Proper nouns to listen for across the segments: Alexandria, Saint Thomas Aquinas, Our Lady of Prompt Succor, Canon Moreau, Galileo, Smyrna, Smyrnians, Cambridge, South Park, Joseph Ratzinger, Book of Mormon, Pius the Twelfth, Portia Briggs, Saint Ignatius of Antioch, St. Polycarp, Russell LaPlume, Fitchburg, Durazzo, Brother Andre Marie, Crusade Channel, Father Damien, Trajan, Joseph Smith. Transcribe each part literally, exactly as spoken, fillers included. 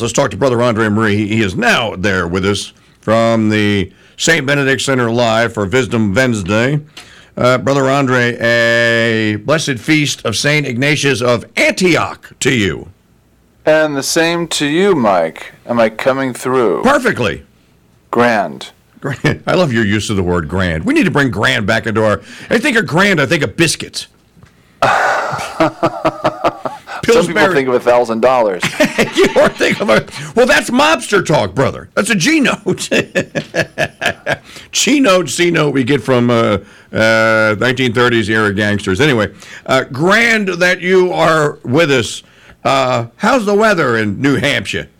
Let's talk to Brother Andre Marie. He is now there with us from the Saint Benedict Center live for Wisdom Wednesday. Uh, Brother Andre, a blessed feast of Saint Ignatius of Antioch to you. And the same to you, Mike. Am I coming through? Perfectly. Grand. Grand. I love your use of the word grand. We need to bring grand back into our... I think of grand, I think of biscuits. Some people think of a thousand dollars. You are thinking of a well. That's mobster talk, brother. That's a G note. G note, C note. We get from uh, uh, nineteen thirties era gangsters. Anyway, uh, grand that you are with us. Uh, how's the weather in New Hampshire?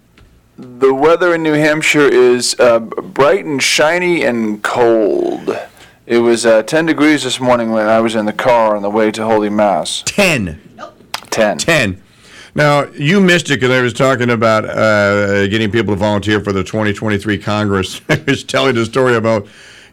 The weather in New Hampshire is uh, bright and shiny and cold. It was uh, ten degrees this morning when I was in the car on the way to Holy Mass. Ten. Nope. Ten. Ten. Now, you missed it because I was talking about uh, getting people to volunteer for the twenty twenty-three Congress. I was telling the story about,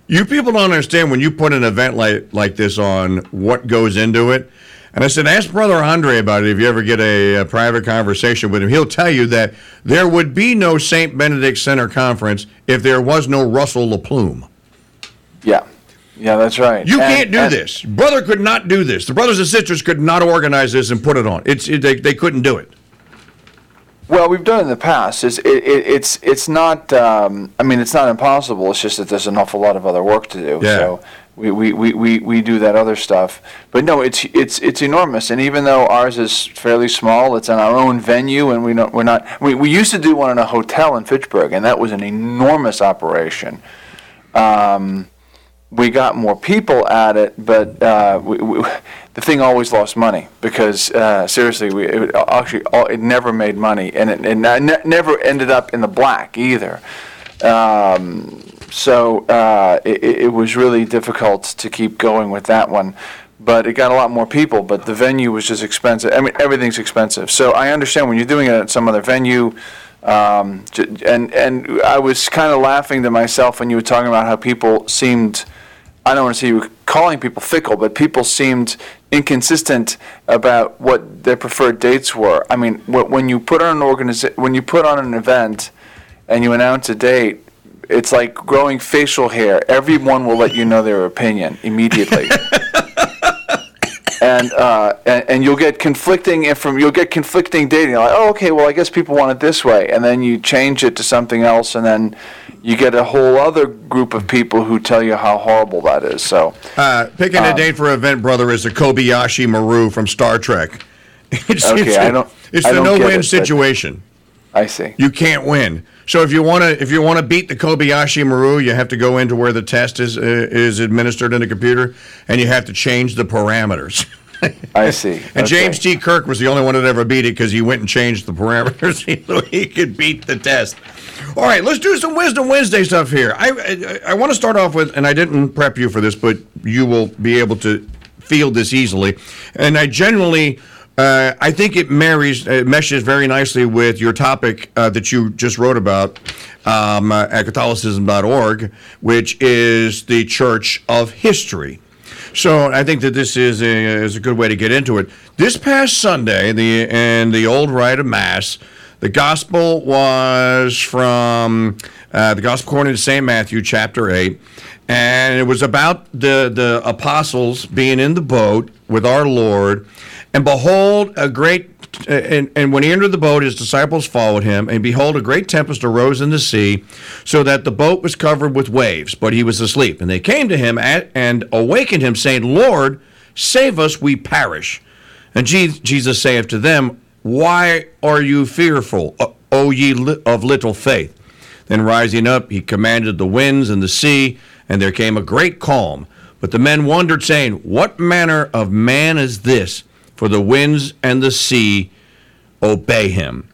you people don't understand when you put an event like, like this on, what goes into it. And I said, ask Brother Andre about it if you ever get a, a private conversation with him. He'll tell you that there would be no Saint Benedict Center Conference if there was no Russell LaPlume. Yeah. Yeah, that's right. You and, can't do and, this. Brother could not do this. The brothers and sisters could not organize this and put it on. It's it, they, they couldn't do it. Well, we've done it in the past. It's it, it, it's it's not. Um, I mean, it's not impossible. It's just that there's an awful lot of other work to do. Yeah. So we, we, we, we, we do that other stuff. But no, it's it's it's enormous. And even though ours is fairly small, it's in our own venue, and we don't, we're not. We we used to do one in a hotel in Fitchburg, and that was an enormous operation. Um. We got more people at it, but uh, we, we, the thing always lost money because uh, seriously, we it actually it never made money, and it, it ne- never ended up in the black either. Um, so uh, it, it was really difficult to keep going with that one. But it got a lot more people, but the venue was just expensive. I mean, everything's expensive. So I understand when you're doing it at some other venue. Um, and and I was kind of laughing to myself when you were talking about how people seemed. I don't want to say you were calling people fickle, but people seemed inconsistent about what their preferred dates were. I mean, when you put on an organiza- when you put on an event and you announce a date, it's like growing facial hair. Everyone will let you know their opinion immediately, and, uh, and and you'll get conflicting inform- You'll get conflicting dating. You're like, oh, okay, well, I guess people want it this way, and then you change it to something else, and then. You get a whole other group of people who tell you how horrible that is. So, uh, picking um, a date for an event, brother, is a Kobayashi Maru from Star Trek. It's, okay, it's, I don't. It's I the don't no-win it, situation. I see. You can't win. So if you want to, if you want to beat the Kobayashi Maru, you have to go into where the test is uh, is administered in the computer, and you have to change the parameters. I see. And okay. James T. Kirk was the only one that ever beat it because he went and changed the parameters so he could beat the test. All right, let's do some Wisdom Wednesday stuff here. I I, I want to start off with, and I didn't prep you for this, but you will be able to field this easily. And I generally, uh, I think it marries, it meshes very nicely with your topic uh, that you just wrote about um, uh, at Catholicism dot org, which is the Church of History. So I think that this is a, is a good way to get into it. This past Sunday, the in the old rite of Mass, the Gospel was from uh, the Gospel according to Saint Matthew, chapter eight, and it was about the, the apostles being in the boat with our Lord, and behold, a great, and, and when he entered the boat, his disciples followed him, and behold, a great tempest arose in the sea, so that the boat was covered with waves, but he was asleep. And they came to him at, and awakened him, saying, Lord, save us, we perish. And Jesus saith to them, Why are you fearful, O ye li- of little faith? Then rising up, he commanded the winds and the sea, and there came a great calm. But the men wondered, saying, What manner of man is this? For the winds and the sea obey him.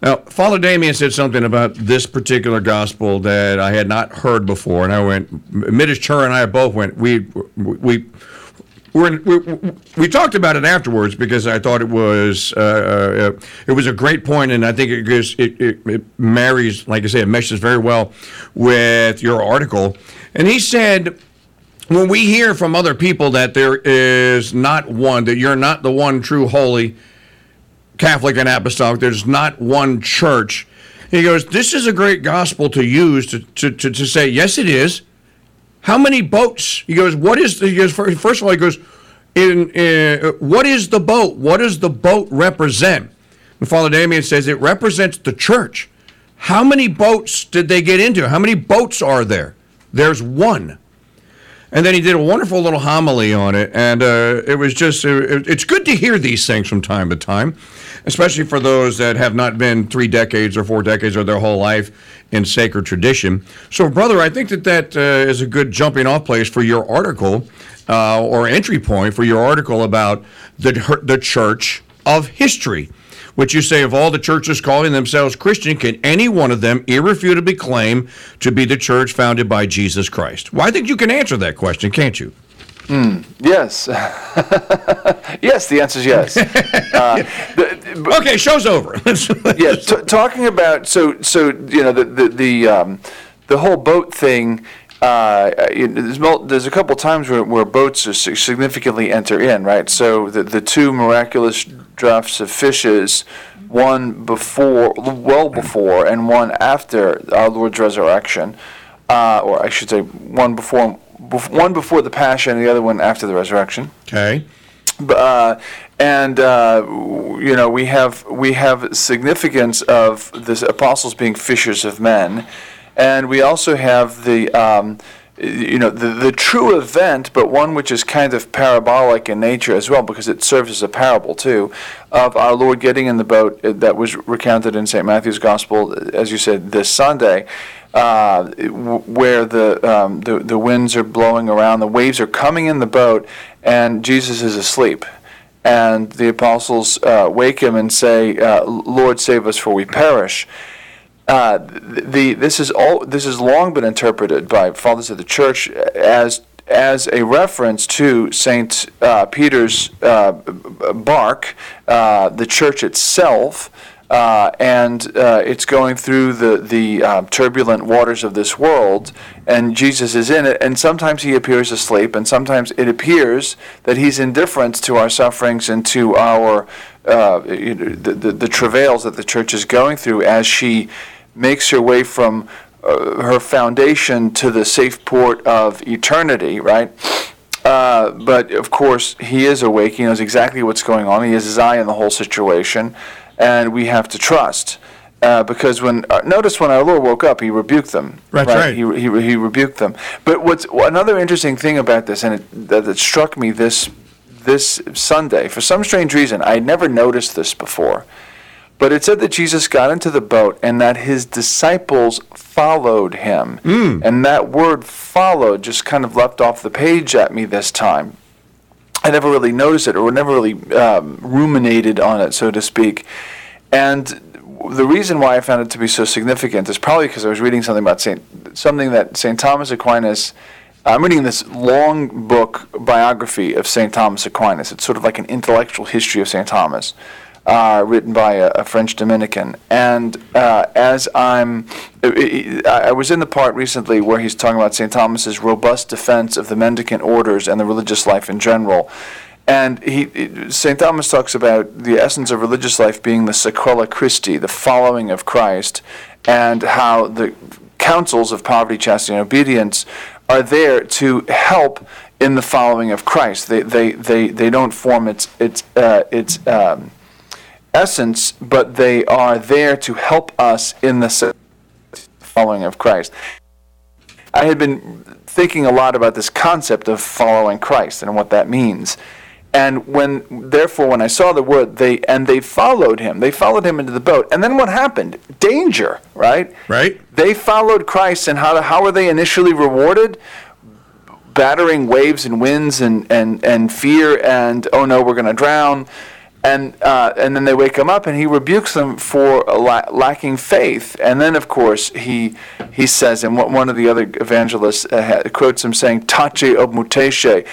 Now, Father Damien said something about this particular gospel that I had not heard before, and I went, Midish Chur and I both went, we, we, We're, we, we talked about it afterwards because I thought it was uh, uh, it was a great point, and I think it, goes, it, it, it marries, like I say, it meshes very well with your article. And he said, when we hear from other people that there is not one, that you're not the one true holy Catholic and apostolic, there's not one church, He goes, this is a great gospel to use to, to, to, to say, yes, it is. How many boats? He goes, what is the, he goes, first of all, he goes, in, in, what is the boat? What does the boat represent? And Father Damien says it represents the church. How many boats did they get into? How many boats are there? There's one. And then he did a wonderful little homily on it, and uh, it was just, it, it's good to hear these things from time to time, especially for those that have not been three decades or four decades or their whole life in sacred tradition. So, brother, I think that that uh, is a good jumping-off place for your article, uh, or entry point for your article about the the Church of History, which you say of all the churches calling themselves Christian, can any one of them irrefutably claim to be the church founded by Jesus Christ? Well, I think you can answer that question, can't you? Mm, yes. Yes, the answer is yes. Uh, the, but, okay, show's over. yeah, t- talking about, so, so you know, the the the, um, the whole boat thing, Uh, it, there's, there's a couple times where, where boats are significantly enter in, right? So the, the two miraculous draughts of fishes, one before, well before, and one after our Lord's resurrection, uh, or I should say, one before, bef- one before the Passion, and the other one after the resurrection. Okay. Uh, and uh, you know, we have we have significance of the apostles being fishers of men. And we also have the, um, you know, the, the true event, but one which is kind of parabolic in nature as well, because it serves as a parable too, of our Lord getting in the boat that was recounted in Saint Matthew's Gospel, as you said, this Sunday, uh, where the, um, the the winds are blowing around, the waves are coming in the boat, and Jesus is asleep. And the apostles uh, wake him and say, uh, Lord, save us, for we perish. Uh, the this is all this has long been interpreted by fathers of the church as as a reference to Saint uh, Peter's uh, bark, uh, the church itself, uh, and uh, it's going through the the uh, turbulent waters of this world, and Jesus is in it. And sometimes he appears asleep, and sometimes it appears that he's indifferent to our sufferings and to our uh, you know, the, the the travails that the church is going through as she makes her way from uh, her foundation to the safe port of eternity, right? Uh, but, of course, he is awake. He knows exactly what's going on. He has his eye on the whole situation, and we have to trust. Uh, because when uh, notice when our Lord woke up, he rebuked them. That's right. right. He, he he rebuked them. But what's another interesting thing about this, and it, that, that struck me this this Sunday, for some strange reason, I had never noticed this before, but it said that Jesus got into the boat and that his disciples followed him. Mm. And that word followed just kind of leapt off the page at me this time. I never really noticed it or never really um, ruminated on it, so to speak. And the reason why I found it to be so significant is probably because I was reading something about Saint, something that Saint Thomas Aquinas... I'm reading this long book biography of Saint Thomas Aquinas. It's sort of like an intellectual history of Saint Thomas. Uh, written by a, a French Dominican, and uh, as I'm, I, I was in the part recently where he's talking about Saint Thomas's robust defense of the mendicant orders and the religious life in general, and he, Saint Thomas talks about the essence of religious life being the sequela Christi, the following of Christ, and how the counsels of poverty, chastity, and obedience are there to help in the following of Christ. They they they, they don't form its its uh, its um, essence, but they are there to help us in the following of Christ. I had been thinking a lot about this concept of following Christ and what that means. And when, therefore, when I saw the word, they and they followed him. They followed him into the boat. And then what happened? Danger, right? Right. They followed Christ, and how how were they initially rewarded? Battering waves and winds and, and, and fear and, oh no, we're going to drown. And uh, and then they wake him up, and he rebukes them for la- lacking faith. And then, of course, he he says, and what one of the other evangelists uh, quotes him saying, "Tace obmutesce,"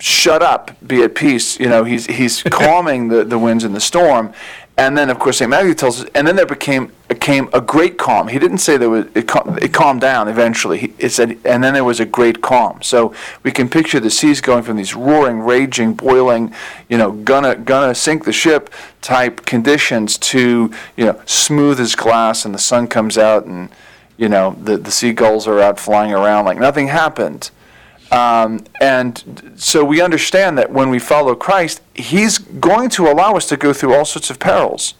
shut up, be at peace. You know, he's he's calming the, the winds and the storm. And then, of course, Saint Matthew tells us, and then there became came a great calm. He didn't say there was it, cal- it calmed down eventually. It said, and then there was a great calm. So we can picture the seas going from these roaring, raging, boiling, you know, gonna gonna sink the ship type conditions to, you know, smooth as glass, and the sun comes out, and you know the the seagulls are out flying around like nothing happened. Um, and so we understand that when we follow Christ, He's going to allow us to go through all sorts of perils.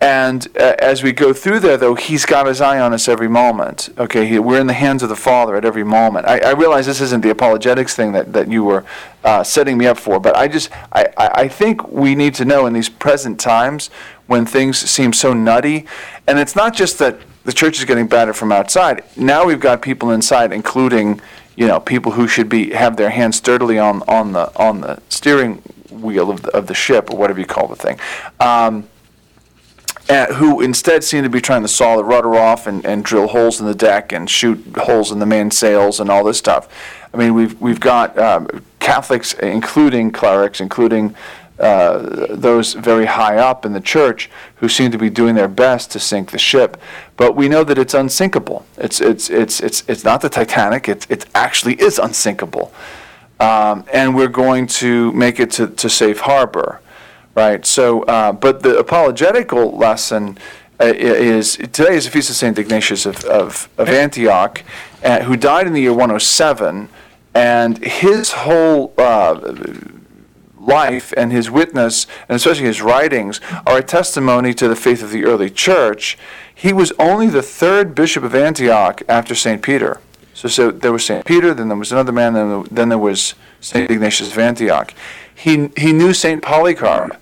And uh, as we go through there, though, He's got His eye on us every moment. Okay, he, we're in the hands of the Father at every moment. I, I realize this isn't the apologetics thing that, that you were uh, setting me up for, but I just, I, I think we need to know in these present times when things seem so nutty, and it's not just that the church is getting battered from outside. Now we've got people inside, including, you know, people who should be have their hands sturdily on, on the on the steering wheel of the, of the ship, or whatever you call the thing, um, and who instead seem to be trying to saw the rudder off and, and drill holes in the deck and shoot holes in the mainsails and all this stuff. I mean, we've we've got um, Catholics, including clerics, including uh, those very high up in the church, who seem to be doing their best to sink the ship. But we know that it's unsinkable. It's it's it's it's it's not the Titanic. It it actually is unsinkable, um, and we're going to make it to, to safe harbor, right? So, uh, but the apologetical lesson uh, is today is the feast of Saint Ignatius of of, of Antioch, uh, who died in the year one oh seven, and his whole uh, life and his witness, and especially his writings, are a testimony to the faith of the early church. He was only the third bishop of Antioch after Saint Peter. So, so there was Saint Peter, then there was another man, then then there was Saint Ignatius of Antioch. He he knew Saint Polycarp,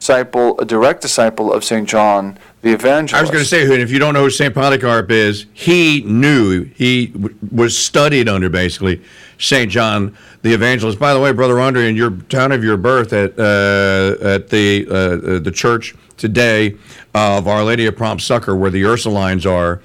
disciple, a direct disciple of Saint John the Evangelist. I was going to say, if you don't know who Saint Polycarp is, he knew, he w- was studied under, basically, Saint John the Evangelist. By the way, Brother Andre, in your town of your birth at uh, at the uh, the church today of Our Lady of Prompt Succor, where the Ursulines are,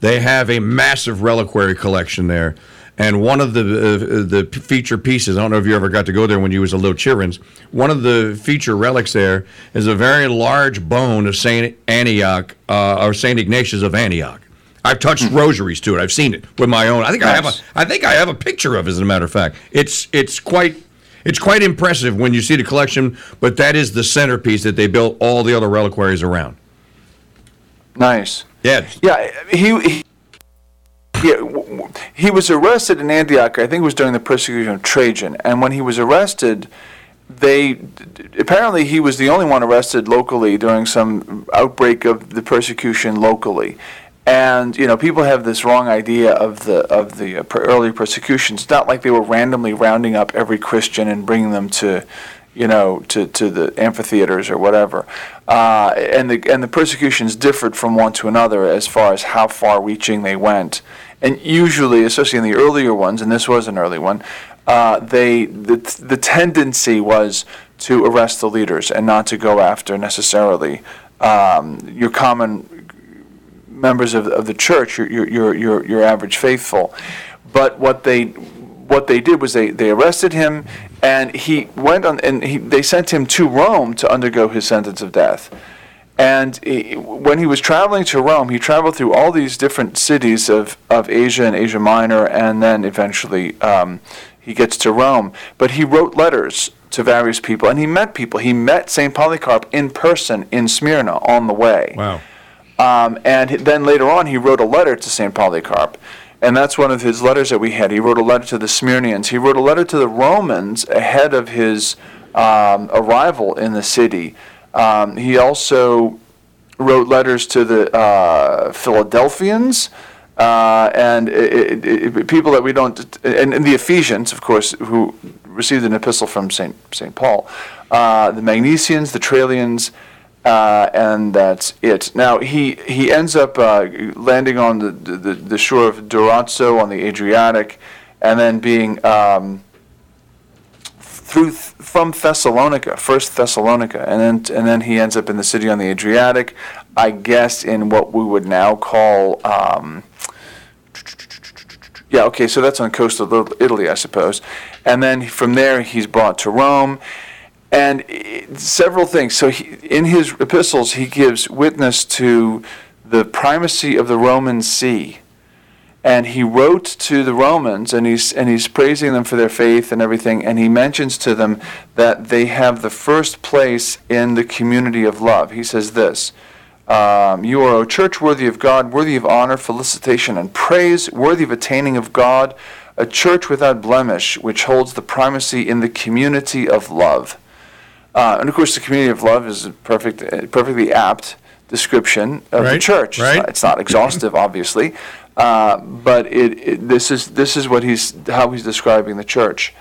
they have a massive reliquary collection there. And one of the uh, the feature pieces, I don't know if you ever got to go there when you was a little children, one of the feature relics there is a very large bone of Saint Antioch, uh, or Saint Ignatius of Antioch. I've touched mm-hmm. rosaries to it. I've seen it with my own. I think nice. I have a. I think I have a picture of it, as a matter of fact. It's it's quite it's quite impressive when you see the collection. But that is the centerpiece that they built all the other reliquaries around. Nice. Yeah. Yeah. He. he yeah, he was arrested in Antioch. I think it was during the persecution of Trajan. And when he was arrested, they apparently he was the only one arrested locally during some outbreak of the persecution locally. And, you know, people have this wrong idea of the of the early persecutions. It's not like they were randomly rounding up every Christian and bringing them to, you know, to, to the amphitheaters or whatever. Uh, and the and the persecutions differed from one to another as far as how far-reaching they went. And usually, especially in the earlier ones, and this was an early one, uh, they the the tendency was to arrest the leaders and not to go after necessarily um, your common members of, of the church, your, your your your average faithful. But what they what they did was they, they arrested him, and he went on, and he, they sent him to Rome to undergo his sentence of death. And he, when he was traveling to Rome, he traveled through all these different cities of, of Asia and Asia Minor, and then eventually um, he gets to Rome. But he wrote letters to various people, and he met people. He met Saint Polycarp in person in Smyrna on the way. Wow. Um, and then later on, he wrote a letter to Saint Polycarp. And that's one of his letters that we had. He wrote a letter to the Smyrnians. He wrote a letter to the Romans ahead of his um, arrival in the city. Um, he also wrote letters to the uh, Philadelphians uh, and it, it, it, people that we don't... And, and the Ephesians, of course, who received an epistle from Saint Saint Paul. Uh, the Magnesians, the Trallians... Uh, and that's it. Now, he, he ends up uh, landing on the, the, the shore of Durazzo on the Adriatic, and then being um, through th- from Thessalonica, first Thessalonica, and then and then he ends up in the city on the Adriatic, I guess in what we would now call... Um, yeah, okay, so that's on coastal Italy, I suppose. And then from there, he's brought to Rome. And several things. So he, in his epistles, he gives witness to the primacy of the Roman See. And he wrote to the Romans, and he's and he's praising them for their faith and everything, and he mentions to them that they have the first place in the community of love. He says this, um, you are a church worthy of God, worthy of honor, felicitation, and praise, worthy of attaining of God, a church without blemish, which holds the primacy in the community of love. Uh, and of course, the community of love is a perfect, perfectly apt description of right, the church. Right. It's not, it's not exhaustive, obviously. Uh, but it, it, this is this is what he's how he's describing the church,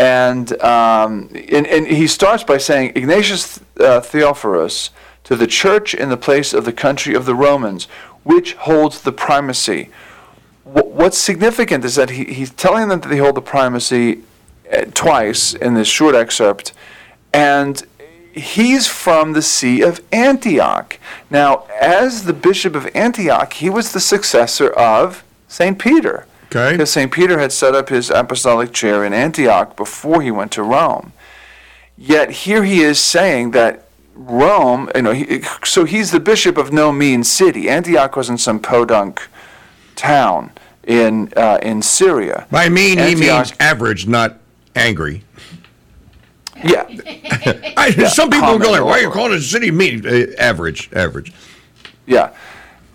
and um, and, and he starts by saying Ignatius uh, Theophorus to the church in the place of the country of the Romans, which holds the primacy. W- what's significant is that he, he's telling them that they hold the primacy twice in this short excerpt, and he's from the See of Antioch. Now, as the bishop of Antioch, he was the successor of Saint Peter. Okay. Because Saint Peter had set up his apostolic chair in Antioch before he went to Rome. Yet here he is saying that Rome, you know, he, so he's the bishop of no mean city. Antioch wasn't some podunk town in uh, in Syria. By mean, Antioch, he means average, not angry. Yeah. I, yeah. Some people Comment. Go like, why are you calling it a city mean? Uh, average, average. Yeah.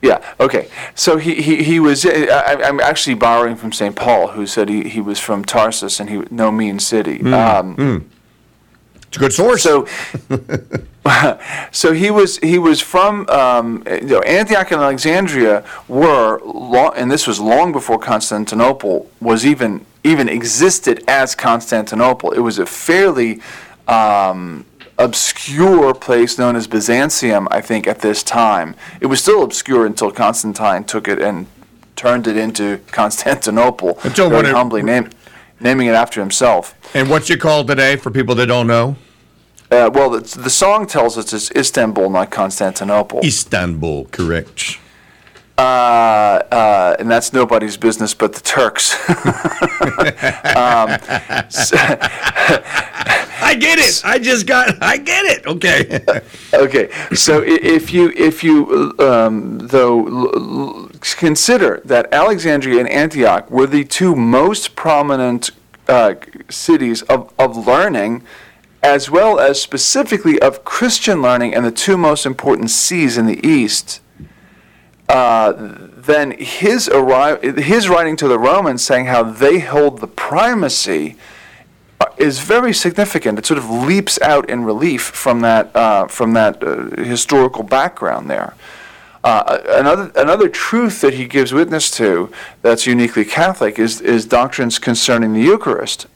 Yeah. Okay. So he, he, he was, I, I'm actually borrowing from Saint Paul, who said he, he was from Tarsus and he was no mean city. Mm. Um, mm. It's a good source. So, so he was he was from, um, you know, Antioch and Alexandria were, long, and this was long before Constantinople was even, even existed as Constantinople. It was a fairly um, obscure place known as Byzantium, I think, at this time. It was still obscure until Constantine took it and turned it into Constantinople, until very it, humbly name, naming it after himself. And what's it called today, for people that don't know? Uh, well, the, the song tells us it's Istanbul, not Constantinople. Istanbul, correct. Uh, uh, and that's nobody's business but the Turks. um, so I get it. I just got. I get it. Okay. Okay. So if you if you um, though l- l- consider that Alexandria and Antioch were the two most prominent uh, cities of of learning, as well as specifically of Christian learning, and the two most important sees in the East. Uh, then his arri- his writing to the Romans saying how they hold the primacy is very significant. It sort of leaps out in relief from that uh, from that uh, historical background there. Uh, another another truth that he gives witness to that's uniquely Catholic is is doctrines concerning the Eucharist.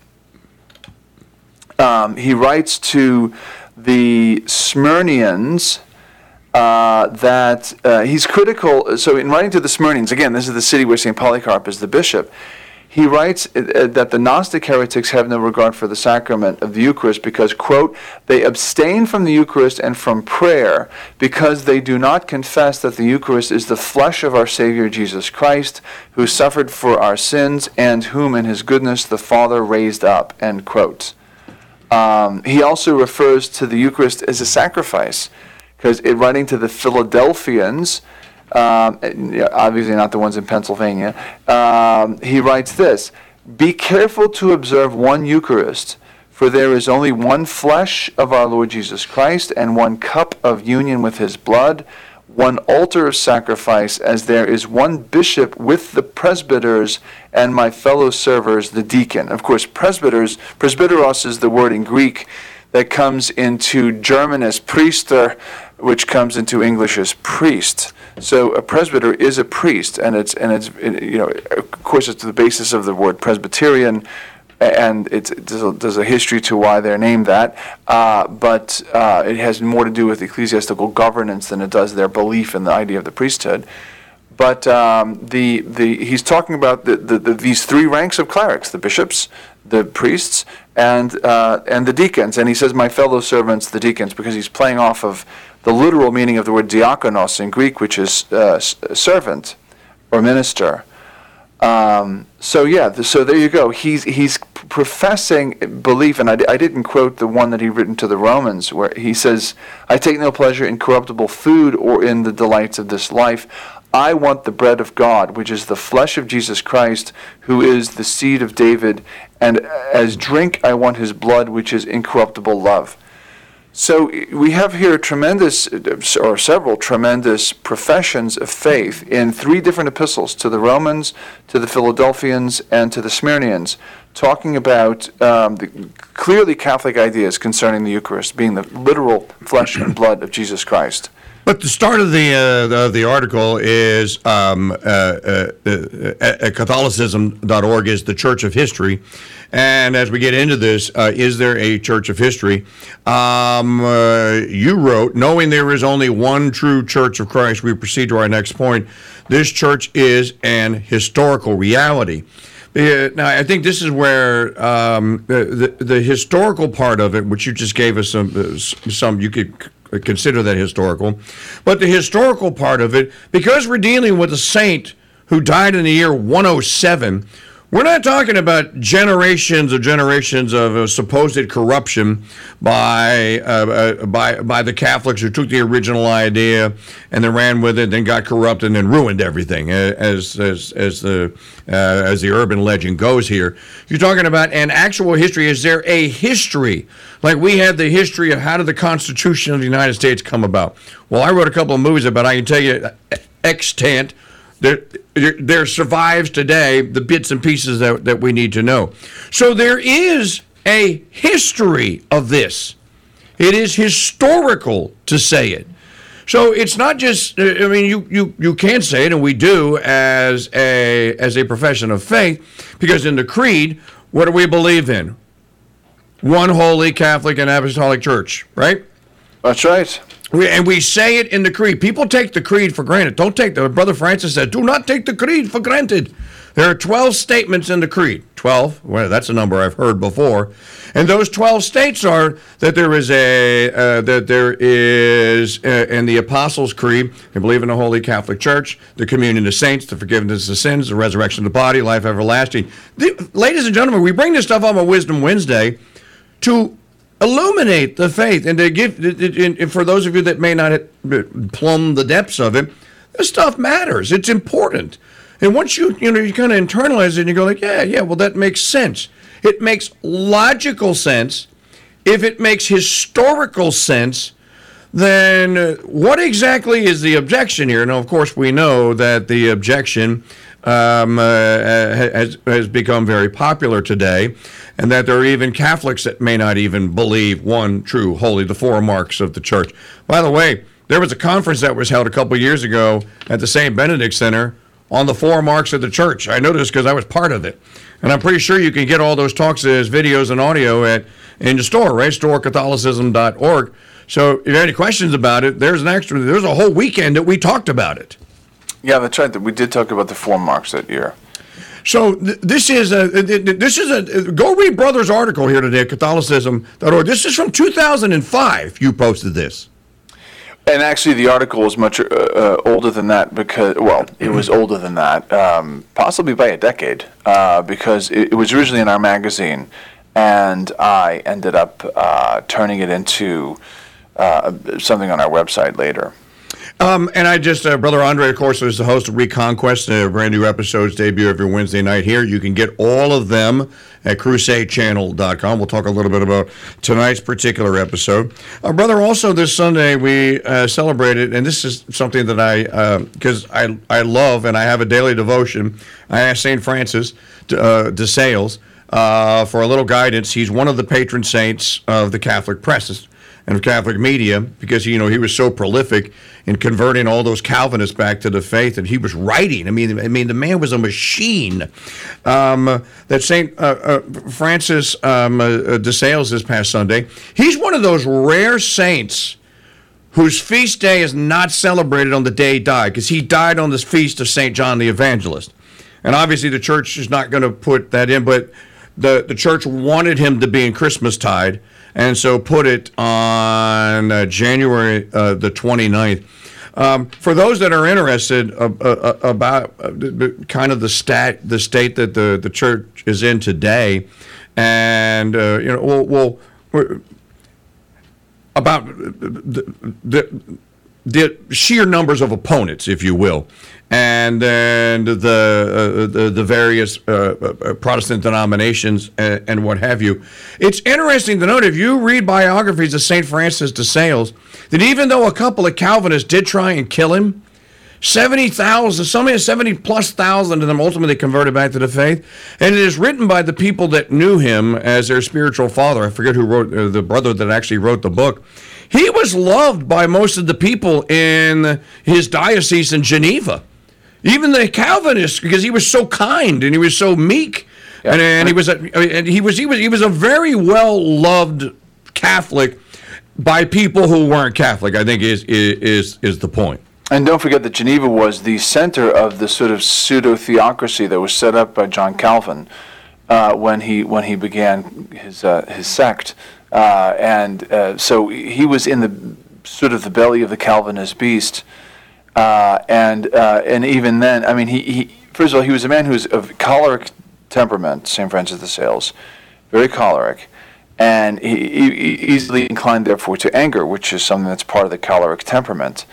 Um, he writes to the Smyrnians. Uh, that uh, he's critical, so in writing to the Smyrnians, again, this is the city where Saint Polycarp is the bishop, he writes uh, that the Gnostic heretics have no regard for the sacrament of the Eucharist because, quote, they abstain from the Eucharist and from prayer because they do not confess that the Eucharist is the flesh of our Savior Jesus Christ, who suffered for our sins and whom in his goodness the Father raised up, end quote. Um, he also refers to the Eucharist as a sacrifice, because in writing to the Philadelphians, um, obviously not the ones in Pennsylvania, um, he writes this, be careful to observe one Eucharist, for there is only one flesh of our Lord Jesus Christ and one cup of union with his blood, one altar of sacrifice, as there is one bishop with the presbyters and my fellow servers, the deacon. Of course, presbyters, presbyteros is the word in Greek that comes into German as priester, which comes into English as priest. So a presbyter is a priest, and it's and it's it, you know, of course, it's the basis of the word Presbyterian, and it's there's a, there's a history to why they're named that. Uh, but uh, it has more to do with ecclesiastical governance than it does their belief in the idea of the priesthood. But um, the the he's talking about the, the, the these three ranks of clerics: the bishops, the priests, and uh, and the deacons. And he says, my fellow servants, the deacons, because he's playing off of the literal meaning of the word diakonos in Greek, which is uh, servant or minister. Um, so yeah, the, so there you go. He's he's professing belief, and I, I didn't quote the one that he written to the Romans, where he says, "I take no pleasure in corruptible food or in the delights of this life. I want the bread of God, which is the flesh of Jesus Christ, who is the seed of David, and as drink I want his blood, which is incorruptible love." So we have here tremendous, or several tremendous professions of faith in three different epistles, to the Romans, to the Philadelphians, and to the Smyrnians, talking about um, the clearly Catholic ideas concerning the Eucharist being the literal flesh and blood of Jesus Christ. But the start of the uh, of the article is um, uh, uh, uh, Catholicism dot org is the Church of History, and as we get into this, uh, is there a Church of History? Um, uh, you wrote, knowing there is only one true Church of Christ, we proceed to our next point. This Church is an historical reality. Uh, now, I think this is where um, the, the the historical part of it, which you just gave us some uh, some you could consider that historical, but the historical part of it, because we're dealing with a saint who died in the year one oh seven, we're not talking about generations of generations of uh, supposed corruption by uh, uh, by by the Catholics who took the original idea and then ran with it, then got corrupted, and then ruined everything, as as as the uh, as the urban legend goes here. You're talking about an actual history. Is there a history? Like we have the history of how did the Constitution of the United States come about? Well, I wrote a couple of movies about it. I can tell you extant. There, there, there survives today the bits and pieces that, that we need to know. So there is a history of this. It is historical to say it. So it's not just, I mean, you, you, you can say it, and we do as a as a profession of faith, because in the creed, what do we believe in? One holy Catholic and Apostolic Church, right? That's right. We, and we say it in the creed. People take the creed for granted. Don't take the Brother Francis said, do not take the creed for granted. There are twelve statements in the creed. twelve, well, that's a number I've heard before. And those twelve states are that there is a, uh, that there is, uh, in the Apostles' Creed, they believe in the Holy Catholic Church, the communion of saints, the forgiveness of sins, the resurrection of the body, life everlasting. The, ladies and gentlemen, we bring this stuff up on Wisdom Wednesday to illuminate the faith, and to give, and for those of you that may not plumb the depths of it, this stuff matters. It's important, and once you you know you kind of internalize it, and you go like, yeah, yeah, well that makes sense. It makes logical sense. If it makes historical sense, then what exactly is the objection here? Now, of course, we know that the objection Um, uh, has, has become very popular today, and that there are even Catholics that may not even believe one true holy, the four marks of the Church. By the way, there was a conference that was held a couple years ago at the Saint Benedict Center on the four marks of the Church. I noticed because I was part of it, and I'm pretty sure you can get all those talks as videos and audio at in the store, right? store catholicism dot org. So if you have any questions about it, there's an extra, there's a whole weekend that we talked about it. Yeah, that's right. We did talk about the four marks that year. So th- this is a this is a go read Brother's article here today at Catholicism dot org. This is from two thousand five. You posted this, and actually the article was much uh, uh, older than that because well, it was older than that, um, possibly by a decade, uh, because it, it was originally in our magazine, and I ended up uh, turning it into uh, something on our website later. Um, and I just, uh, Brother Andre, of course, is the host of Reconquest, uh, brand new episodes debut every Wednesday night here. You can get all of them at crusade channel dot com. We'll talk a little bit about tonight's particular episode. Uh, brother, also this Sunday we uh, celebrated, and this is something that I, because uh, I, I love and I have a daily devotion. I asked Saint Francis to, uh, de Sales uh, for a little guidance. He's one of the patron saints of the Catholic presses and of Catholic media, because you know he was so prolific in converting all those Calvinists back to the faith, and he was writing. I mean, I mean, the man was a machine. Um, that Saint uh, uh, Francis um, uh, de Sales this past Sunday, he's one of those rare saints whose feast day is not celebrated on the day he died, because he died on the feast of Saint John the Evangelist, and obviously the church is not going to put that in, but the the church wanted him to be in Christmastide, and so put it on uh, January uh, the twenty-ninth. Um, for those that are interested uh, uh, about uh, kind of the stat, the state that the, the church is in today, and uh, you know, we'll, we'll we're, about the, the the sheer numbers of opponents, if you will, and then the uh, the, the various uh, Protestant denominations and, and what have you. It's interesting to note, if you read biographies of Saint Francis de Sales, that even though a couple of Calvinists did try and kill him, seventy thousand, some seventy-plus thousand of them ultimately converted back to the faith. And it is written by the people that knew him as their spiritual father. I forget who wrote, uh, the brother that actually wrote the book. He was loved by most of the people in his diocese in Geneva, even the Calvinists, because he was so kind and he was so meek. Yeah. And, and he was a, and he was he was he was a very well-loved Catholic by people who weren't Catholic, I think is is is the point. And don't forget that Geneva was the center of the sort of pseudo-theocracy that was set up by John Calvin uh, when he when he began his uh, his sect, uh, and uh, so he was in the sort of the belly of the Calvinist beast, uh, and uh, and even then, I mean, he, he first of all he was a man who's of choleric temperament, Saint Francis de Sales, very choleric. And he, he easily inclined, therefore, to anger, which is something that's part of the choleric temperament.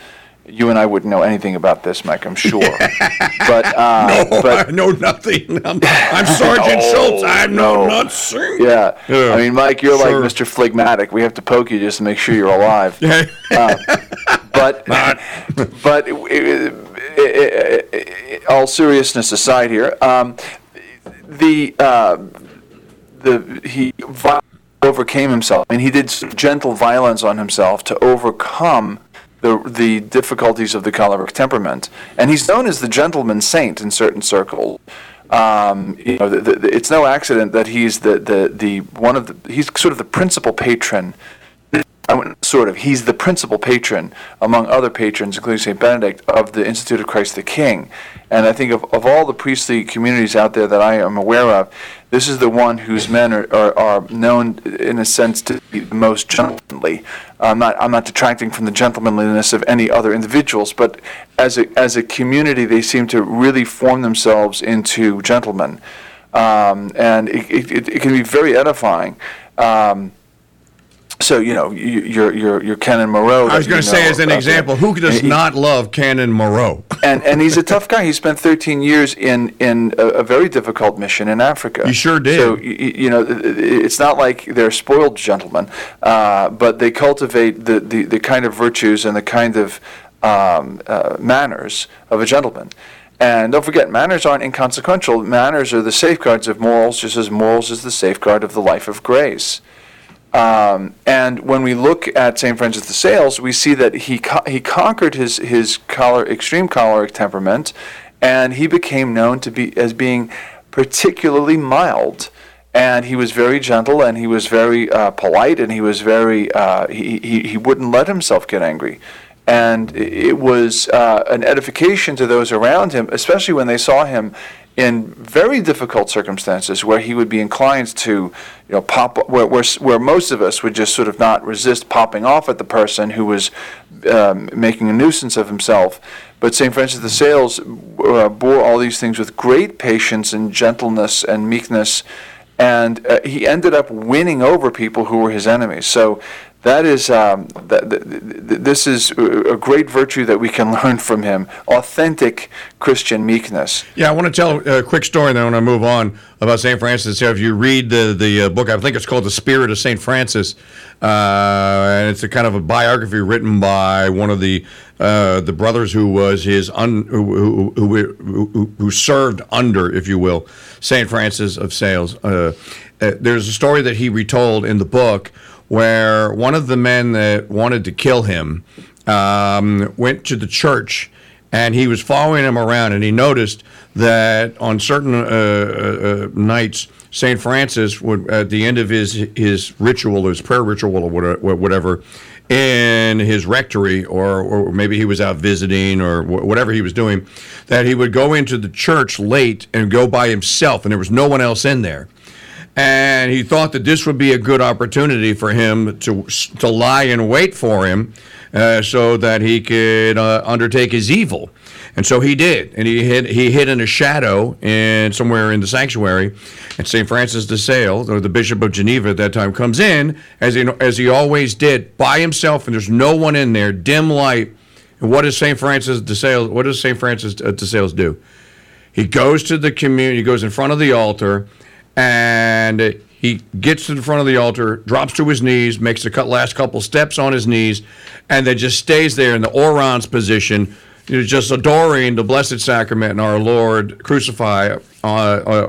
You and I wouldn't know anything about this, Mike, I'm sure. but uh, no, but, I know nothing. I'm, I'm Sergeant no, Schultz. I know no. nothing. Yeah. yeah, I mean, Mike, you're sure. like Mister Phlegmatic. We have to poke you just to make sure you're alive. Yeah. uh, but Not. but it, it, it, it, it, all seriousness aside here, um, the uh, the he. overcame himself. I mean, he did gentle violence on himself to overcome the the difficulties of the choleric temperament. And he's known as the gentleman saint in certain circles. Um, you know, the, the, it's no accident that he's the, the, the one of the he's sort of the principal patron. I mean, sort of he's the principal patron among other patrons, including Saint Benedict, of the Institute of Christ the King. And I think of, of all the priestly communities out there that I am aware of, this is the one whose men are, are, are known, in a sense, to be the most gentlemanly. I'm not I'm not detracting from the gentlemanliness of any other individuals, but as a as a community, they seem to really form themselves into gentlemen, um, and it, it, it can be very edifying. Um, So, you know, your your your Canon Moreau. I was going to say, as an example, who does not love Canon Moreau? and and he's a tough guy. He spent thirteen years in, in a, a very difficult mission in Africa. He sure did. So, you, you know, it's not like they're spoiled gentlemen, uh, but they cultivate the, the, the kind of virtues and the kind of um, uh, manners of a gentleman. And don't forget, manners aren't inconsequential. Manners are the safeguards of morals, just as morals is the safeguard of the life of grace. Um, and when we look at Saint Francis de Sales, we see that he co- he conquered his his choleric, extreme choleric temperament, and he became known to be as being particularly mild. And he was very gentle, and he was very uh, polite, and he was very uh, he, he he wouldn't let himself get angry. And it was uh, an edification to those around him, especially when they saw him in very difficult circumstances, where he would be inclined to, you know, pop, where where, where most of us would just sort of not resist popping off at the person who was um, making a nuisance of himself. But Saint Francis de Sales uh, bore all these things with great patience and gentleness and meekness, and uh, he ended up winning over people who were his enemies. So that is um, that, th- th- this is a great virtue that we can learn from him: authentic Christian meekness. Yeah, I want to tell a quick story, and then I want to move on about Saint Francis. If you read the the book, I think it's called "The Spirit of Saint Francis," uh, and it's a kind of a biography written by one of the uh, the brothers who was his un, who, who, who, who who served under, if you will, Saint Francis of Sales. Uh, uh, there's a story that he retold in the book, where one of the men that wanted to kill him um, went to the church, and he was following him around, and he noticed that on certain uh, uh, nights, Saint Francis would, at the end of his his ritual, his prayer ritual or whatever, in his rectory, or, or maybe he was out visiting or whatever he was doing, that he would go into the church late and go by himself, and there was no one else in there. And he thought that this would be a good opportunity for him to to lie in wait for him uh, so that he could uh, undertake his evil. And so he did, and he hid, he hid in a shadow in somewhere in the sanctuary, and Saint Francis de Sales, or the Bishop of Geneva at that time, comes in, as he, as he always did, by himself, and there's no one in there, dim light. And what does Saint Francis de Sales, what does Saint Francis de Sales do? He goes to the communion, he goes in front of the altar, and he gets to the front of the altar, drops to his knees, makes the last couple steps on his knees, and then just stays there in the orans position, you know, just adoring the Blessed Sacrament and our Lord crucified, uh, uh,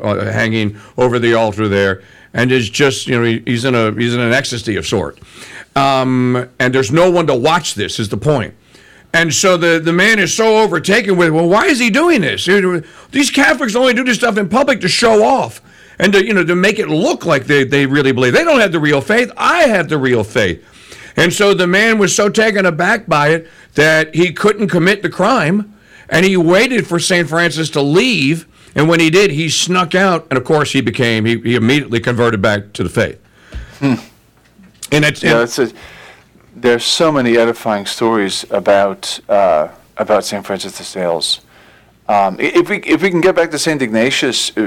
uh, hanging over the altar there, and is just, you know, he, he's in a he's in an ecstasy of sort, um, and there's no one to watch. This is the point. And so the, the man is so overtaken with, well, why is he doing this? These Catholics only do this stuff in public to show off and to, you know, to make it look like they, they really believe. They don't have the real faith. I have the real faith. And so the man was so taken aback by it that he couldn't commit the crime, and he waited for Saint Francis to leave, and when he did, he snuck out, and of course he became, he, he immediately converted back to the faith. Hmm. And it's... Yeah, it's a- There's so many edifying stories about uh, about Saint Francis de Sales. Um, if we if we can get back to Saint Ignatius uh, uh,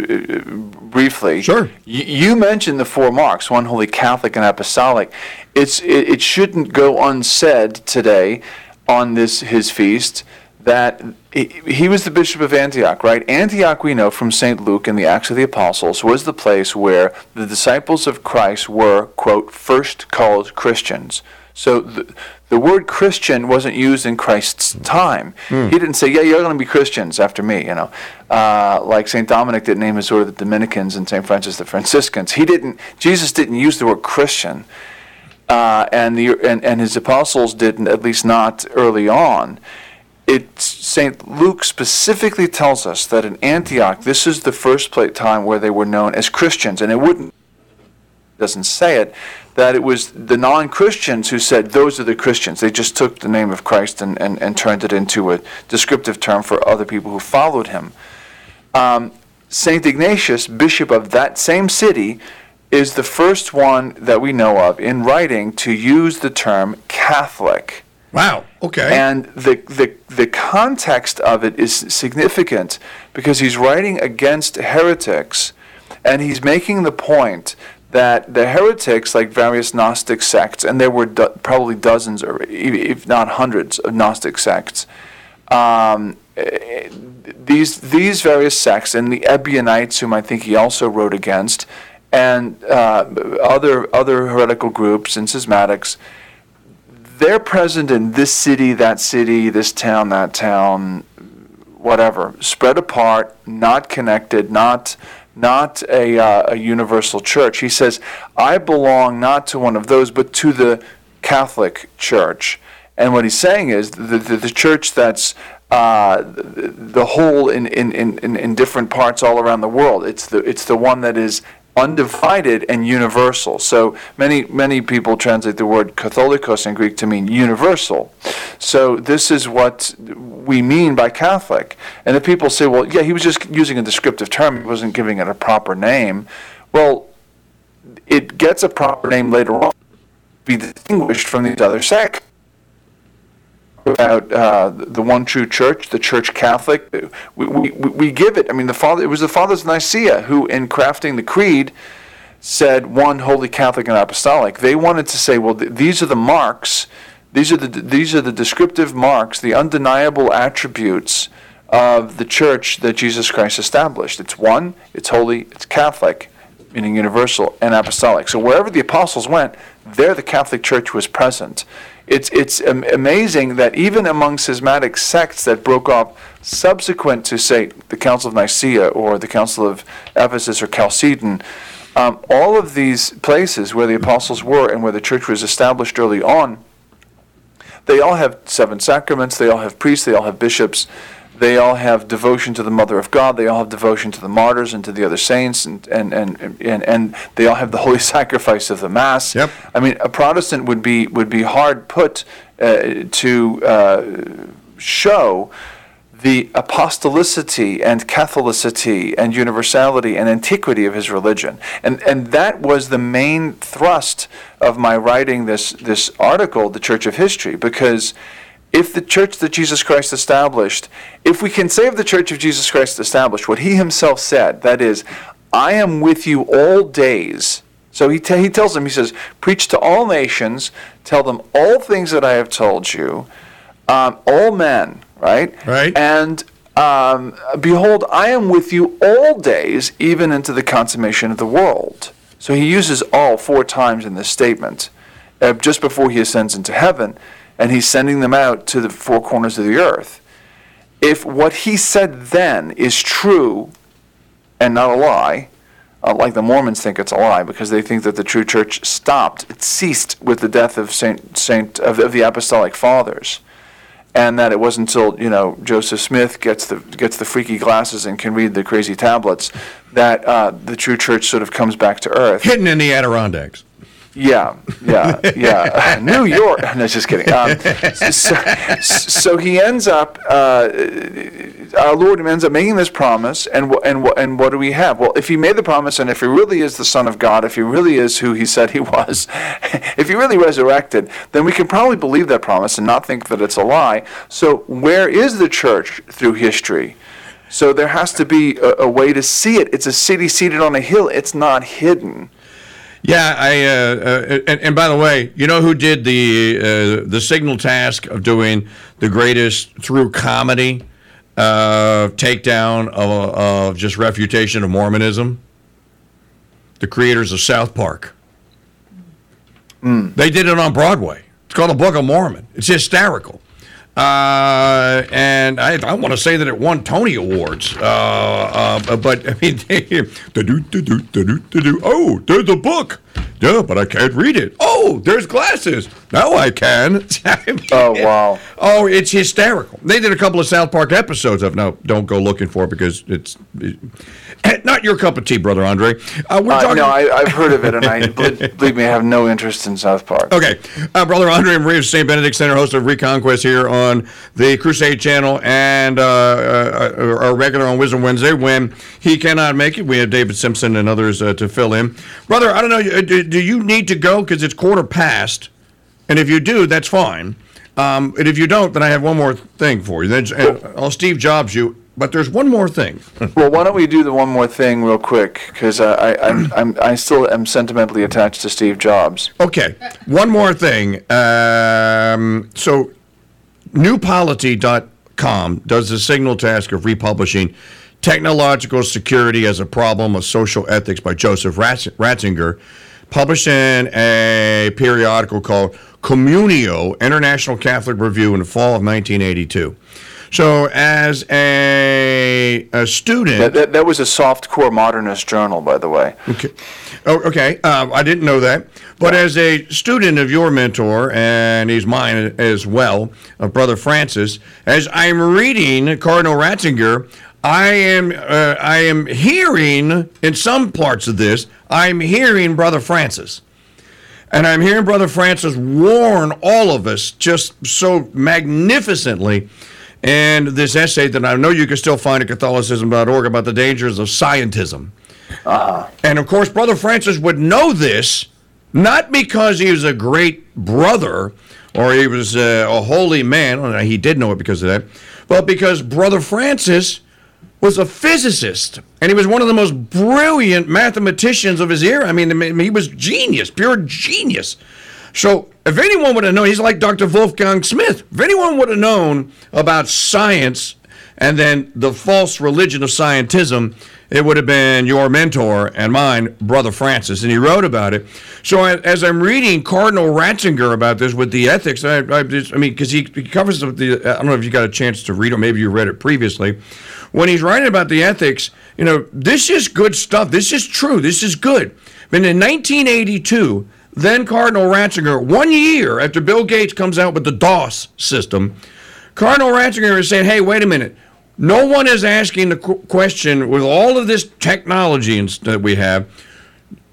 briefly, sure. Y- you mentioned the four marks: one, holy, Catholic, and apostolic. It's it, it shouldn't go unsaid today on this his feast that he, he was the Bishop of Antioch, right? Antioch, we know from Saint Luke in the Acts of the Apostles, was the place where the disciples of Christ were, quote, first called Christians. So the, the word Christian wasn't used in Christ's time. Mm. He didn't say, yeah, you're going to be Christians after me, you know. Uh, like Saint Dominic didn't name his order the Dominicans and Saint Francis the Franciscans. He didn't, Jesus didn't use the word Christian. Uh, and, the, and, and his apostles didn't, at least not early on. It's, Saint Luke specifically tells us that in Antioch, this is the first time where they were known as Christians. And it wouldn't, doesn't say it, that it was the non-Christians who said, those are the Christians. They just took the name of Christ and, and, and turned it into a descriptive term for other people who followed him. Um, Saint Ignatius, bishop of that same city, is the first one that we know of in writing to use the term Catholic. Wow, okay. And the, the, the context of it is significant because he's writing against heretics, and he's making the point that the heretics, like various Gnostic sects, and there were do- probably dozens or if not hundreds of Gnostic sects, um, these these various sects, and the Ebionites, whom I think he also wrote against, and uh, other other heretical groups and schismatics, they're present in this city, that city, this town, that town, whatever, spread apart, not connected, not... not a, uh, a universal church. He says, I belong not to one of those, but to the Catholic Church. And what he's saying is the the, the church that's uh, the, the whole in, in, in, in different parts all around the world. It's the it's the one that is undivided and universal. So many many people translate the word Catholicos in Greek to mean universal. So this is what we mean by Catholic. And if people say, well, yeah, he was just using a descriptive term, he wasn't giving it a proper name. Well, it gets a proper name later on to be distinguished from these other sects. About uh, the one true church, the Church Catholic, we, we we give it. I mean, the father. It was the Fathers of Nicaea who, in crafting the creed, said one holy, Catholic, and apostolic. They wanted to say, well, th- these are the marks. These are the these are the descriptive marks, the undeniable attributes of the Church that Jesus Christ established. It's one. It's holy. It's Catholic, meaning universal, and apostolic. So wherever the apostles went, there the Catholic Church was present. It's it's um, amazing that even among schismatic sects that broke off subsequent to, say, the Council of Nicaea or the Council of Ephesus or Chalcedon, um, all of these places where the apostles were and where the church was established early on, they all have seven sacraments, they all have priests, they all have bishops, they all have devotion to the Mother of God, they all have devotion to the martyrs and to the other saints, and and and, and, and they all have the holy sacrifice of the Mass. Yep. I mean, a Protestant would be would be hard put uh, to uh, show the apostolicity and Catholicity and universality and antiquity of his religion. And and that was the main thrust of my writing this, this article, The Church of History, because if the church that Jesus Christ established, if we can say of the Church of Jesus Christ established what he himself said, that is, I am with you all days. So he, t- he tells them, he says, preach to all nations, tell them all things that I have told you, um, all men, right? Right. And um, behold, I am with you all days, even into the consummation of the world. So he uses all four times in this statement, uh, just before he ascends into heaven, and he's sending them out to the four corners of the earth. If what he said then is true and not a lie, Uh, like the Mormons think it's a lie, because they think that the true church stopped, it ceased with the death of Saint Saint of, of the Apostolic Fathers, and that it wasn't until you know Joseph Smith gets the gets the freaky glasses and can read the crazy tablets that uh, the true church sort of comes back to earth, hidden in the Adirondacks. Yeah, yeah, yeah. Uh, New York. No, just kidding. Um, so, so he ends up. Uh, Our Lord ends up making this promise, and wh- and wh- and what do we have? Well, if he made the promise, and if he really is the Son of God, if he really is who he said he was, if he really resurrected, then we can probably believe that promise and not think that it's a lie. So where is the church through history? So there has to be a, a way to see it. It's a city seated on a hill. It's not hidden. Yeah, I uh, uh, and, and by the way, you know who did the uh, the signal task of doing the greatest through comedy? Uh, takedown of, of just refutation of Mormonism, the creators of South Park. Mm. They did it on Broadway. It's called The Book of Mormon. It's hysterical. Uh, and I, I want to say that it won Tony Awards. Uh, uh, but, I mean, oh, there's a book. Yeah, but I can't read it. Oh, there's glasses. Now I can. I mean, oh, wow. Oh, it's hysterical. They did a couple of South Park episodes of No, don't go looking for it because it's it, not your cup of tea, Brother Andre. Uh, we're uh, talking, no, I, I've heard of it, and I believe me, I have no interest in South Park. Okay. Uh, Brother Andre Marie of Saint Benedict Center, host of Reconquest here on the Crusade Channel and uh, uh, our regular on Wisdom Wednesday when he cannot make it. We have David Simpson and others uh, to fill in. Brother, I don't know, do, do you need to go? Because it's quarter past. And if you do, that's fine. Um, and if you don't, then I have one more thing for you. Then well, I'll Steve Jobs you. But there's one more thing. Well, why don't we do the one more thing real quick? Because uh, I I'm, I'm, I still am sentimentally attached to Steve Jobs. Okay. One more thing. Um, so New Polity dot com does the signal task of republishing Technological Security as a Problem of Social Ethics by Joseph Ratzinger, published in a periodical called Communio, International Catholic Review, in the fall of nineteen eighty-two. So as a, a student... That, that, that was a softcore modernist journal, by the way. Okay, oh, okay. Um, I didn't know that. But yeah. As a student of your mentor, and he's mine as well, of Brother Francis, as I'm reading Cardinal Ratzinger, I am uh, I am hearing, in some parts of this, I'm hearing Brother Francis. And I'm hearing Brother Francis warn all of us just so magnificently in this essay that I know you can still find at Catholicism dot org about the dangers of scientism. Uh-huh. And, of course, Brother Francis would know this, not because he was a great brother or he was a, a holy man. He did know it because of that. But because Brother Francis was a physicist, and he was one of the most brilliant mathematicians of his era. I mean, he was genius, pure genius. So if anyone would have known, he's like Doctor Wolfgang Smith. If anyone would have known about science and then the false religion of scientism, it would have been your mentor and mine, Brother Francis, and he wrote about it. So I, as I'm reading Cardinal Ratzinger about this with the ethics, I, I, just, I mean, because he, he covers the, I don't know if you got a chance to read, or maybe you read it previously. When he's writing about the ethics, you know, this is good stuff. This is true. This is good. But in nineteen eighty-two, then Cardinal Ratzinger, one year after Bill Gates comes out with the DOS system, Cardinal Ratzinger is saying, hey, wait a minute. No one is asking the question with all of this technology that we have,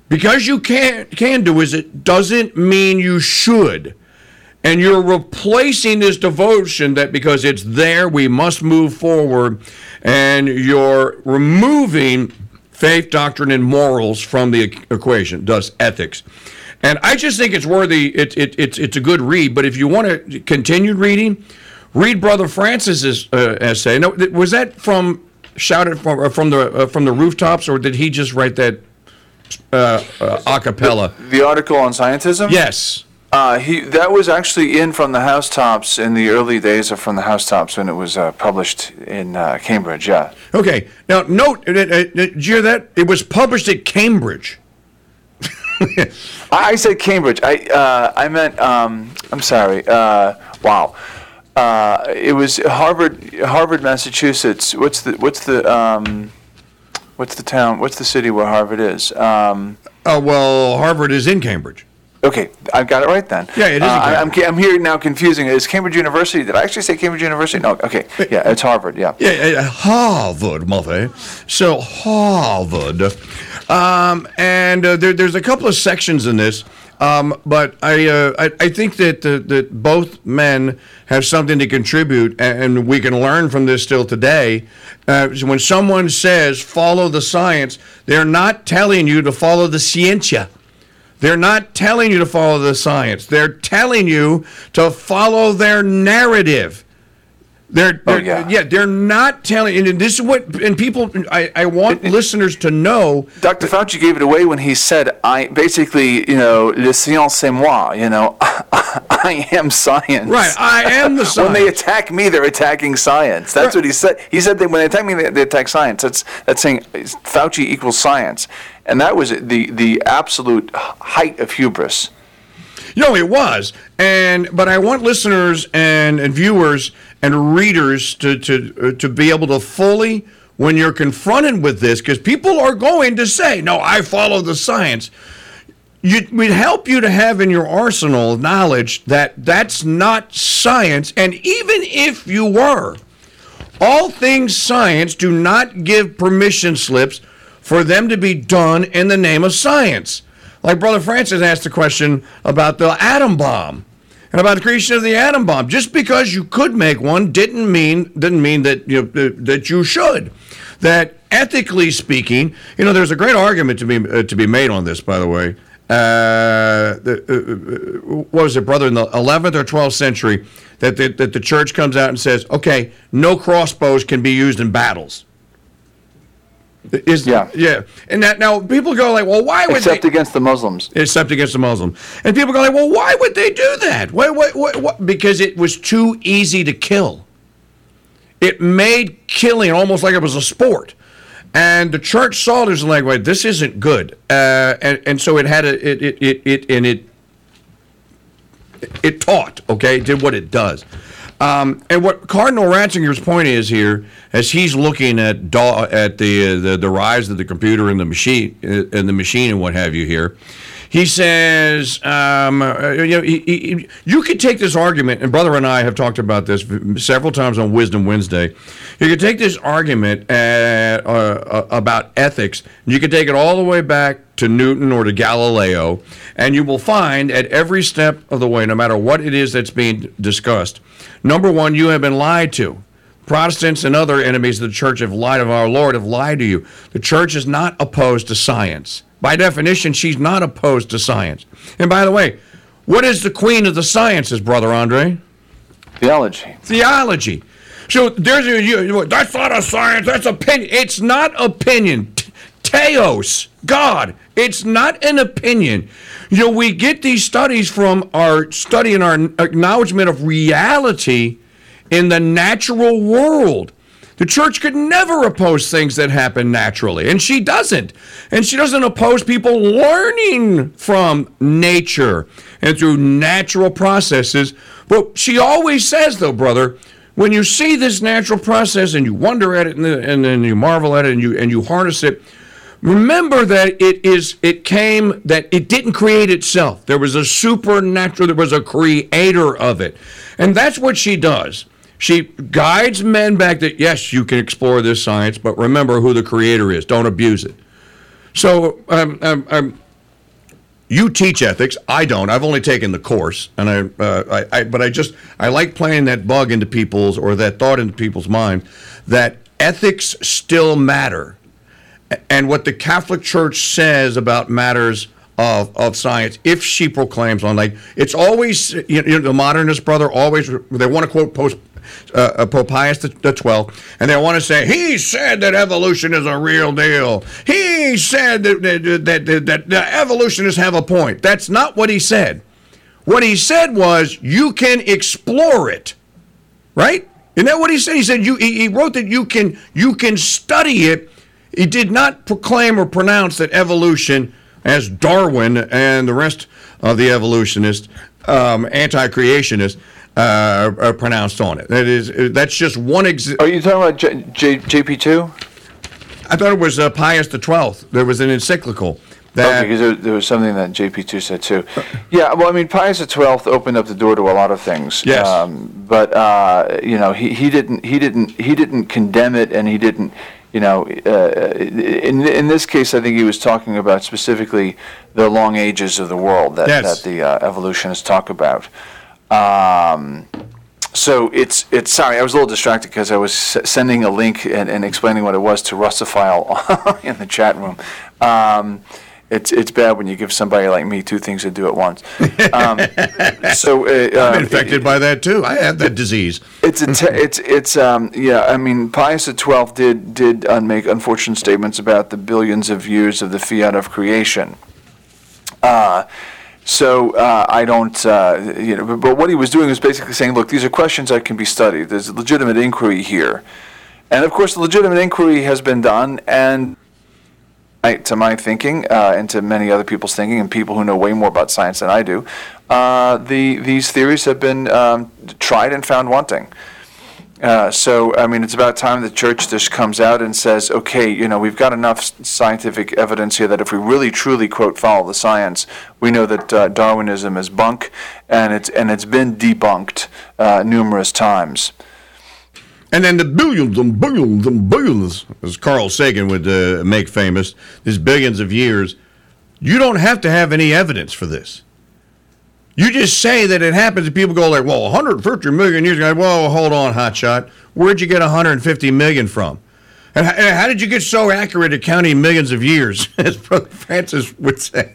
because you can, can do is it doesn't mean you should. And you're replacing this devotion that because it's there, we must move forward. And you're removing faith, doctrine, and morals from the equation, thus ethics. And I just think it's worthy, it, it, it's it's a good read. But if you want to continue reading, read Brother Francis's uh, essay. Now, was that from shouted from from the uh, from the rooftops, or did he just write that uh, uh, a cappella? The, the article on scientism? Yes. Uh, he that was actually in From the Housetops in the early days of From the Housetops when it was uh, published in uh, Cambridge. Yeah. Okay. Now note, uh, uh, did you hear that? It was published at Cambridge. I, I said Cambridge. I uh, I meant. Um, I'm sorry. Uh, wow. Uh, it was Harvard, Harvard, Massachusetts. What's the what's the um, what's the town? What's the city where Harvard is? Um, uh, well, Harvard is in Cambridge. Okay, I've got it right then. Yeah, it is. Uh, I'm, I'm here now confusing. It's Cambridge University. Did I actually say Cambridge University? No, okay. Yeah, it's Harvard, yeah. Yeah, Harvard, mother. So, Harvard. Um, and uh, there, there's a couple of sections in this, um, but I, uh, I I think that, the, that both men have something to contribute, and we can learn from this still today. Uh, when someone says, follow the science, they're not telling you to follow the scientia. They're not telling you to follow the science. They're telling you to follow their narrative. They're, they're oh, yeah. yeah, they're not telling. And this is what, and people, I, I want it, listeners to know. Doctor That, Fauci gave it away when he said, "I basically, you know, le science c'est moi. You know, I am science. Right, I am the science. When they attack me, they're attacking science. That's right. What he said. He said that when they attack me, they, they attack science. That's that's saying Fauci equals science." And that was the the absolute height of hubris. You know, it was. And but I want listeners and, and viewers and readers to to to be able to fully, when you're confronted with this, because people are going to say, "No, I follow the science." It would help you to have in your arsenal knowledge that that's not science. And even if you were, all things science do not give permission slips for them to be done in the name of science. Like Brother Francis asked the question about the atom bomb and about the creation of the atom bomb. Just because you could make one didn't mean didn't mean that you know, that you should. That ethically speaking, you know, there's a great argument to be uh, to be made on this. By the way, uh, the, uh, what was it, brother? In the eleventh or twelfth century, that the, that the church comes out and says, "Okay, no crossbows can be used in battles." Is, yeah, yeah, and that now people go like, well, why would except they, against the Muslims? Except against the Muslims, and people go like, well, why would they do that? Why, why, why, why? Because it was too easy to kill. It made killing almost like it was a sport, and the church saw this and like, wait, this isn't good, uh, and and so it had a it it it, it and it it taught okay, it did what it does. Um, and what Cardinal Ratzinger's point is here, as he's looking at da- at the, uh, the the rise of the computer and the machine uh, and the machine and what have you here, he says, um, uh, you know, he, he, you could take this argument, and Brother and I have talked about this several times on Wisdom Wednesday. You could take this argument at, uh, about ethics, and you could take it all the way back to Newton or to Galileo, and you will find at every step of the way, no matter what it is that's being discussed, number one, you have been lied to. Protestants and other enemies of the church have lied of our Lord, have lied to you. The church is not opposed to science. By definition, she's not opposed to science. And by the way, what is the queen of the sciences, Brother Andre? Theology. Theology. So there's a, you, that's not a science, that's opinion. It's not opinion. Theos, God. It's not an opinion. You know, we get these studies from our study and our acknowledgement of reality in the natural world. The church could never oppose things that happen naturally, and she doesn't. And she doesn't oppose people learning from nature and through natural processes. But she always says, though, brother, when you see this natural process and you wonder at it and then you marvel at it and you and you harness it, remember that it is it came, that it didn't create itself. There was a supernatural, there was a creator of it. And that's what she does. She guides men back that, yes, you can explore this science, but remember who the creator is. Don't abuse it. So um, um, um, You teach ethics. I don't. I've only taken the course, and I, uh, I, I, but I just, I like playing that bug into people's, or that thought into people's mind, that ethics still matter, and what the Catholic Church says about matters of of science, if she proclaims on, like, it's always, you know, the modernist brother always, they want to quote post. Uh, Pope Pius the, the twelfth, and they want to say, he said that evolution is a real deal. He said that, that, that, that, that the evolutionists have a point. That's not what he said. What he said was, you can explore it, right? Isn't that what he said? He said, you, he, he wrote that you can, you can study it. He did not proclaim or pronounce that evolution, as Darwin and the rest of the evolutionists, um, anti-creationists, Uh, are pronounced on it. That is, that's just one. Exi- are you talking about J P two? I thought it was uh, Pius the twelfth. There was an encyclical. That okay, because there, there was something that J P two said too. Yeah, well, I mean, Pius the twelfth opened up the door to a lot of things. Yes, um, but uh, you know, he, he didn't he didn't he didn't condemn it, and he didn't. You know, uh, in in this case, I think he was talking about specifically the long ages of the world that yes. that the uh, evolutionists talk about. Um, so it's, it's, sorry, I was a little distracted because I was s- sending a link and, and explaining what it was to Russophile in the chat room. Um, it's, it's bad when you give somebody like me two things to do at once. Um, so, uh, I'm infected uh, it, by that too. I have that disease. It's, a te- it's, it's, um, yeah, I mean, Pius the twelfth did, did uh, make unfortunate statements about the billions of years of the fiat of creation. Uh, So uh, I don't, uh, you know, but, but what he was doing was basically saying, look, these are questions that can be studied. There's a legitimate inquiry here. And, of course, the legitimate inquiry has been done, and I, to my thinking uh, and to many other people's thinking and people who know way more about science than I do, uh, the these theories have been um, tried and found wanting. Uh, so, I mean, it's about time the church just comes out and says, okay, you know, we've got enough scientific evidence here that if we really, truly, quote, follow the science, we know that uh, Darwinism is bunk, and it's and it's been debunked uh, numerous times. And then the billions and billions and billions, as Carl Sagan would uh, make famous, these billions of years, you don't have to have any evidence for this. You just say that it happens, and people go like, well, one hundred fifty million years ago. Whoa, hold on, hotshot. Where'd you get one hundred fifty million from? And how did you get so accurate at counting millions of years, as Brother Francis would say?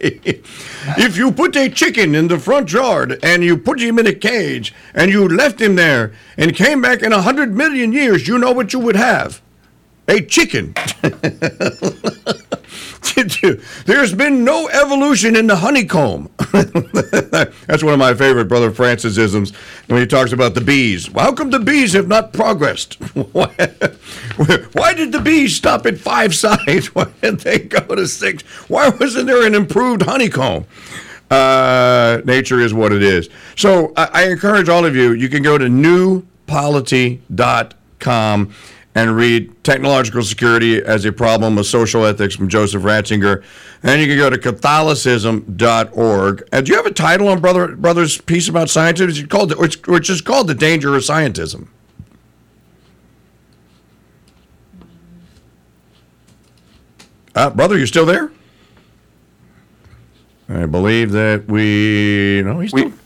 If you put a chicken in the front yard, and you put him in a cage, and you left him there, and came back in one hundred million years, you know what you would have? A chicken. There's been no evolution in the honeycomb. That's one of my favorite Brother Francis-isms when he talks about the bees. How come the bees have not progressed? Why, why did the bees stop at five sides? Why did they go to six? Why wasn't there an improved honeycomb? Uh, nature is what it is. So I, I encourage all of you, you can go to new polity dot com and read Technological Security as a Problem of Social Ethics from Joseph Ratzinger. And you can go to Catholicism dot org. And do you have a title on Brother Brother's piece about science? It's called, which is called The Danger of Scientism. Uh, brother, you still there? I believe that we... No, he's still... We-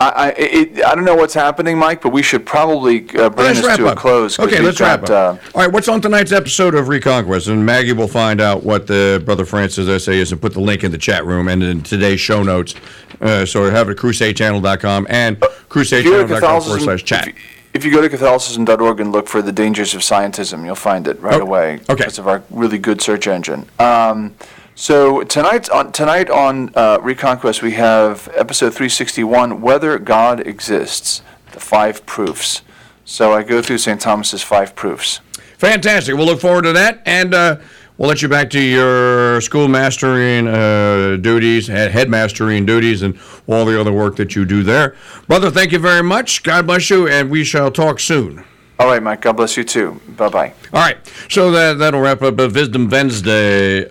I it, I don't know what's happening, Mike, but we should probably uh, bring this to up. a close. Okay, let's got, wrap up. Uh, All right, what's on tonight's episode of Reconquest? And Maggie will find out what the Brother Francis essay is and put the link in the chat room and in today's show notes. Uh, so have it at crusade channel dot com and crusade channel dot com forward slash chat. If you, if you go to Catholicism dot org and look for The Dangers of Scientism, you'll find it right oh, away. Okay. Because of our really good search engine. Um So tonight on tonight on uh, Reconquest, we have episode three sixty-one, Whether God Exists, the Five Proofs. So I go through Saint Thomas's Five Proofs. Fantastic. We'll look forward to that, and uh, we'll let you back to your schoolmastering uh, duties, headmastering duties, and all the other work that you do there. Brother, thank you very much. God bless you, and we shall talk soon. All right, Mike. God bless you, too. Bye-bye. All right. So that, that'll wrap up Wisdom Wednesday.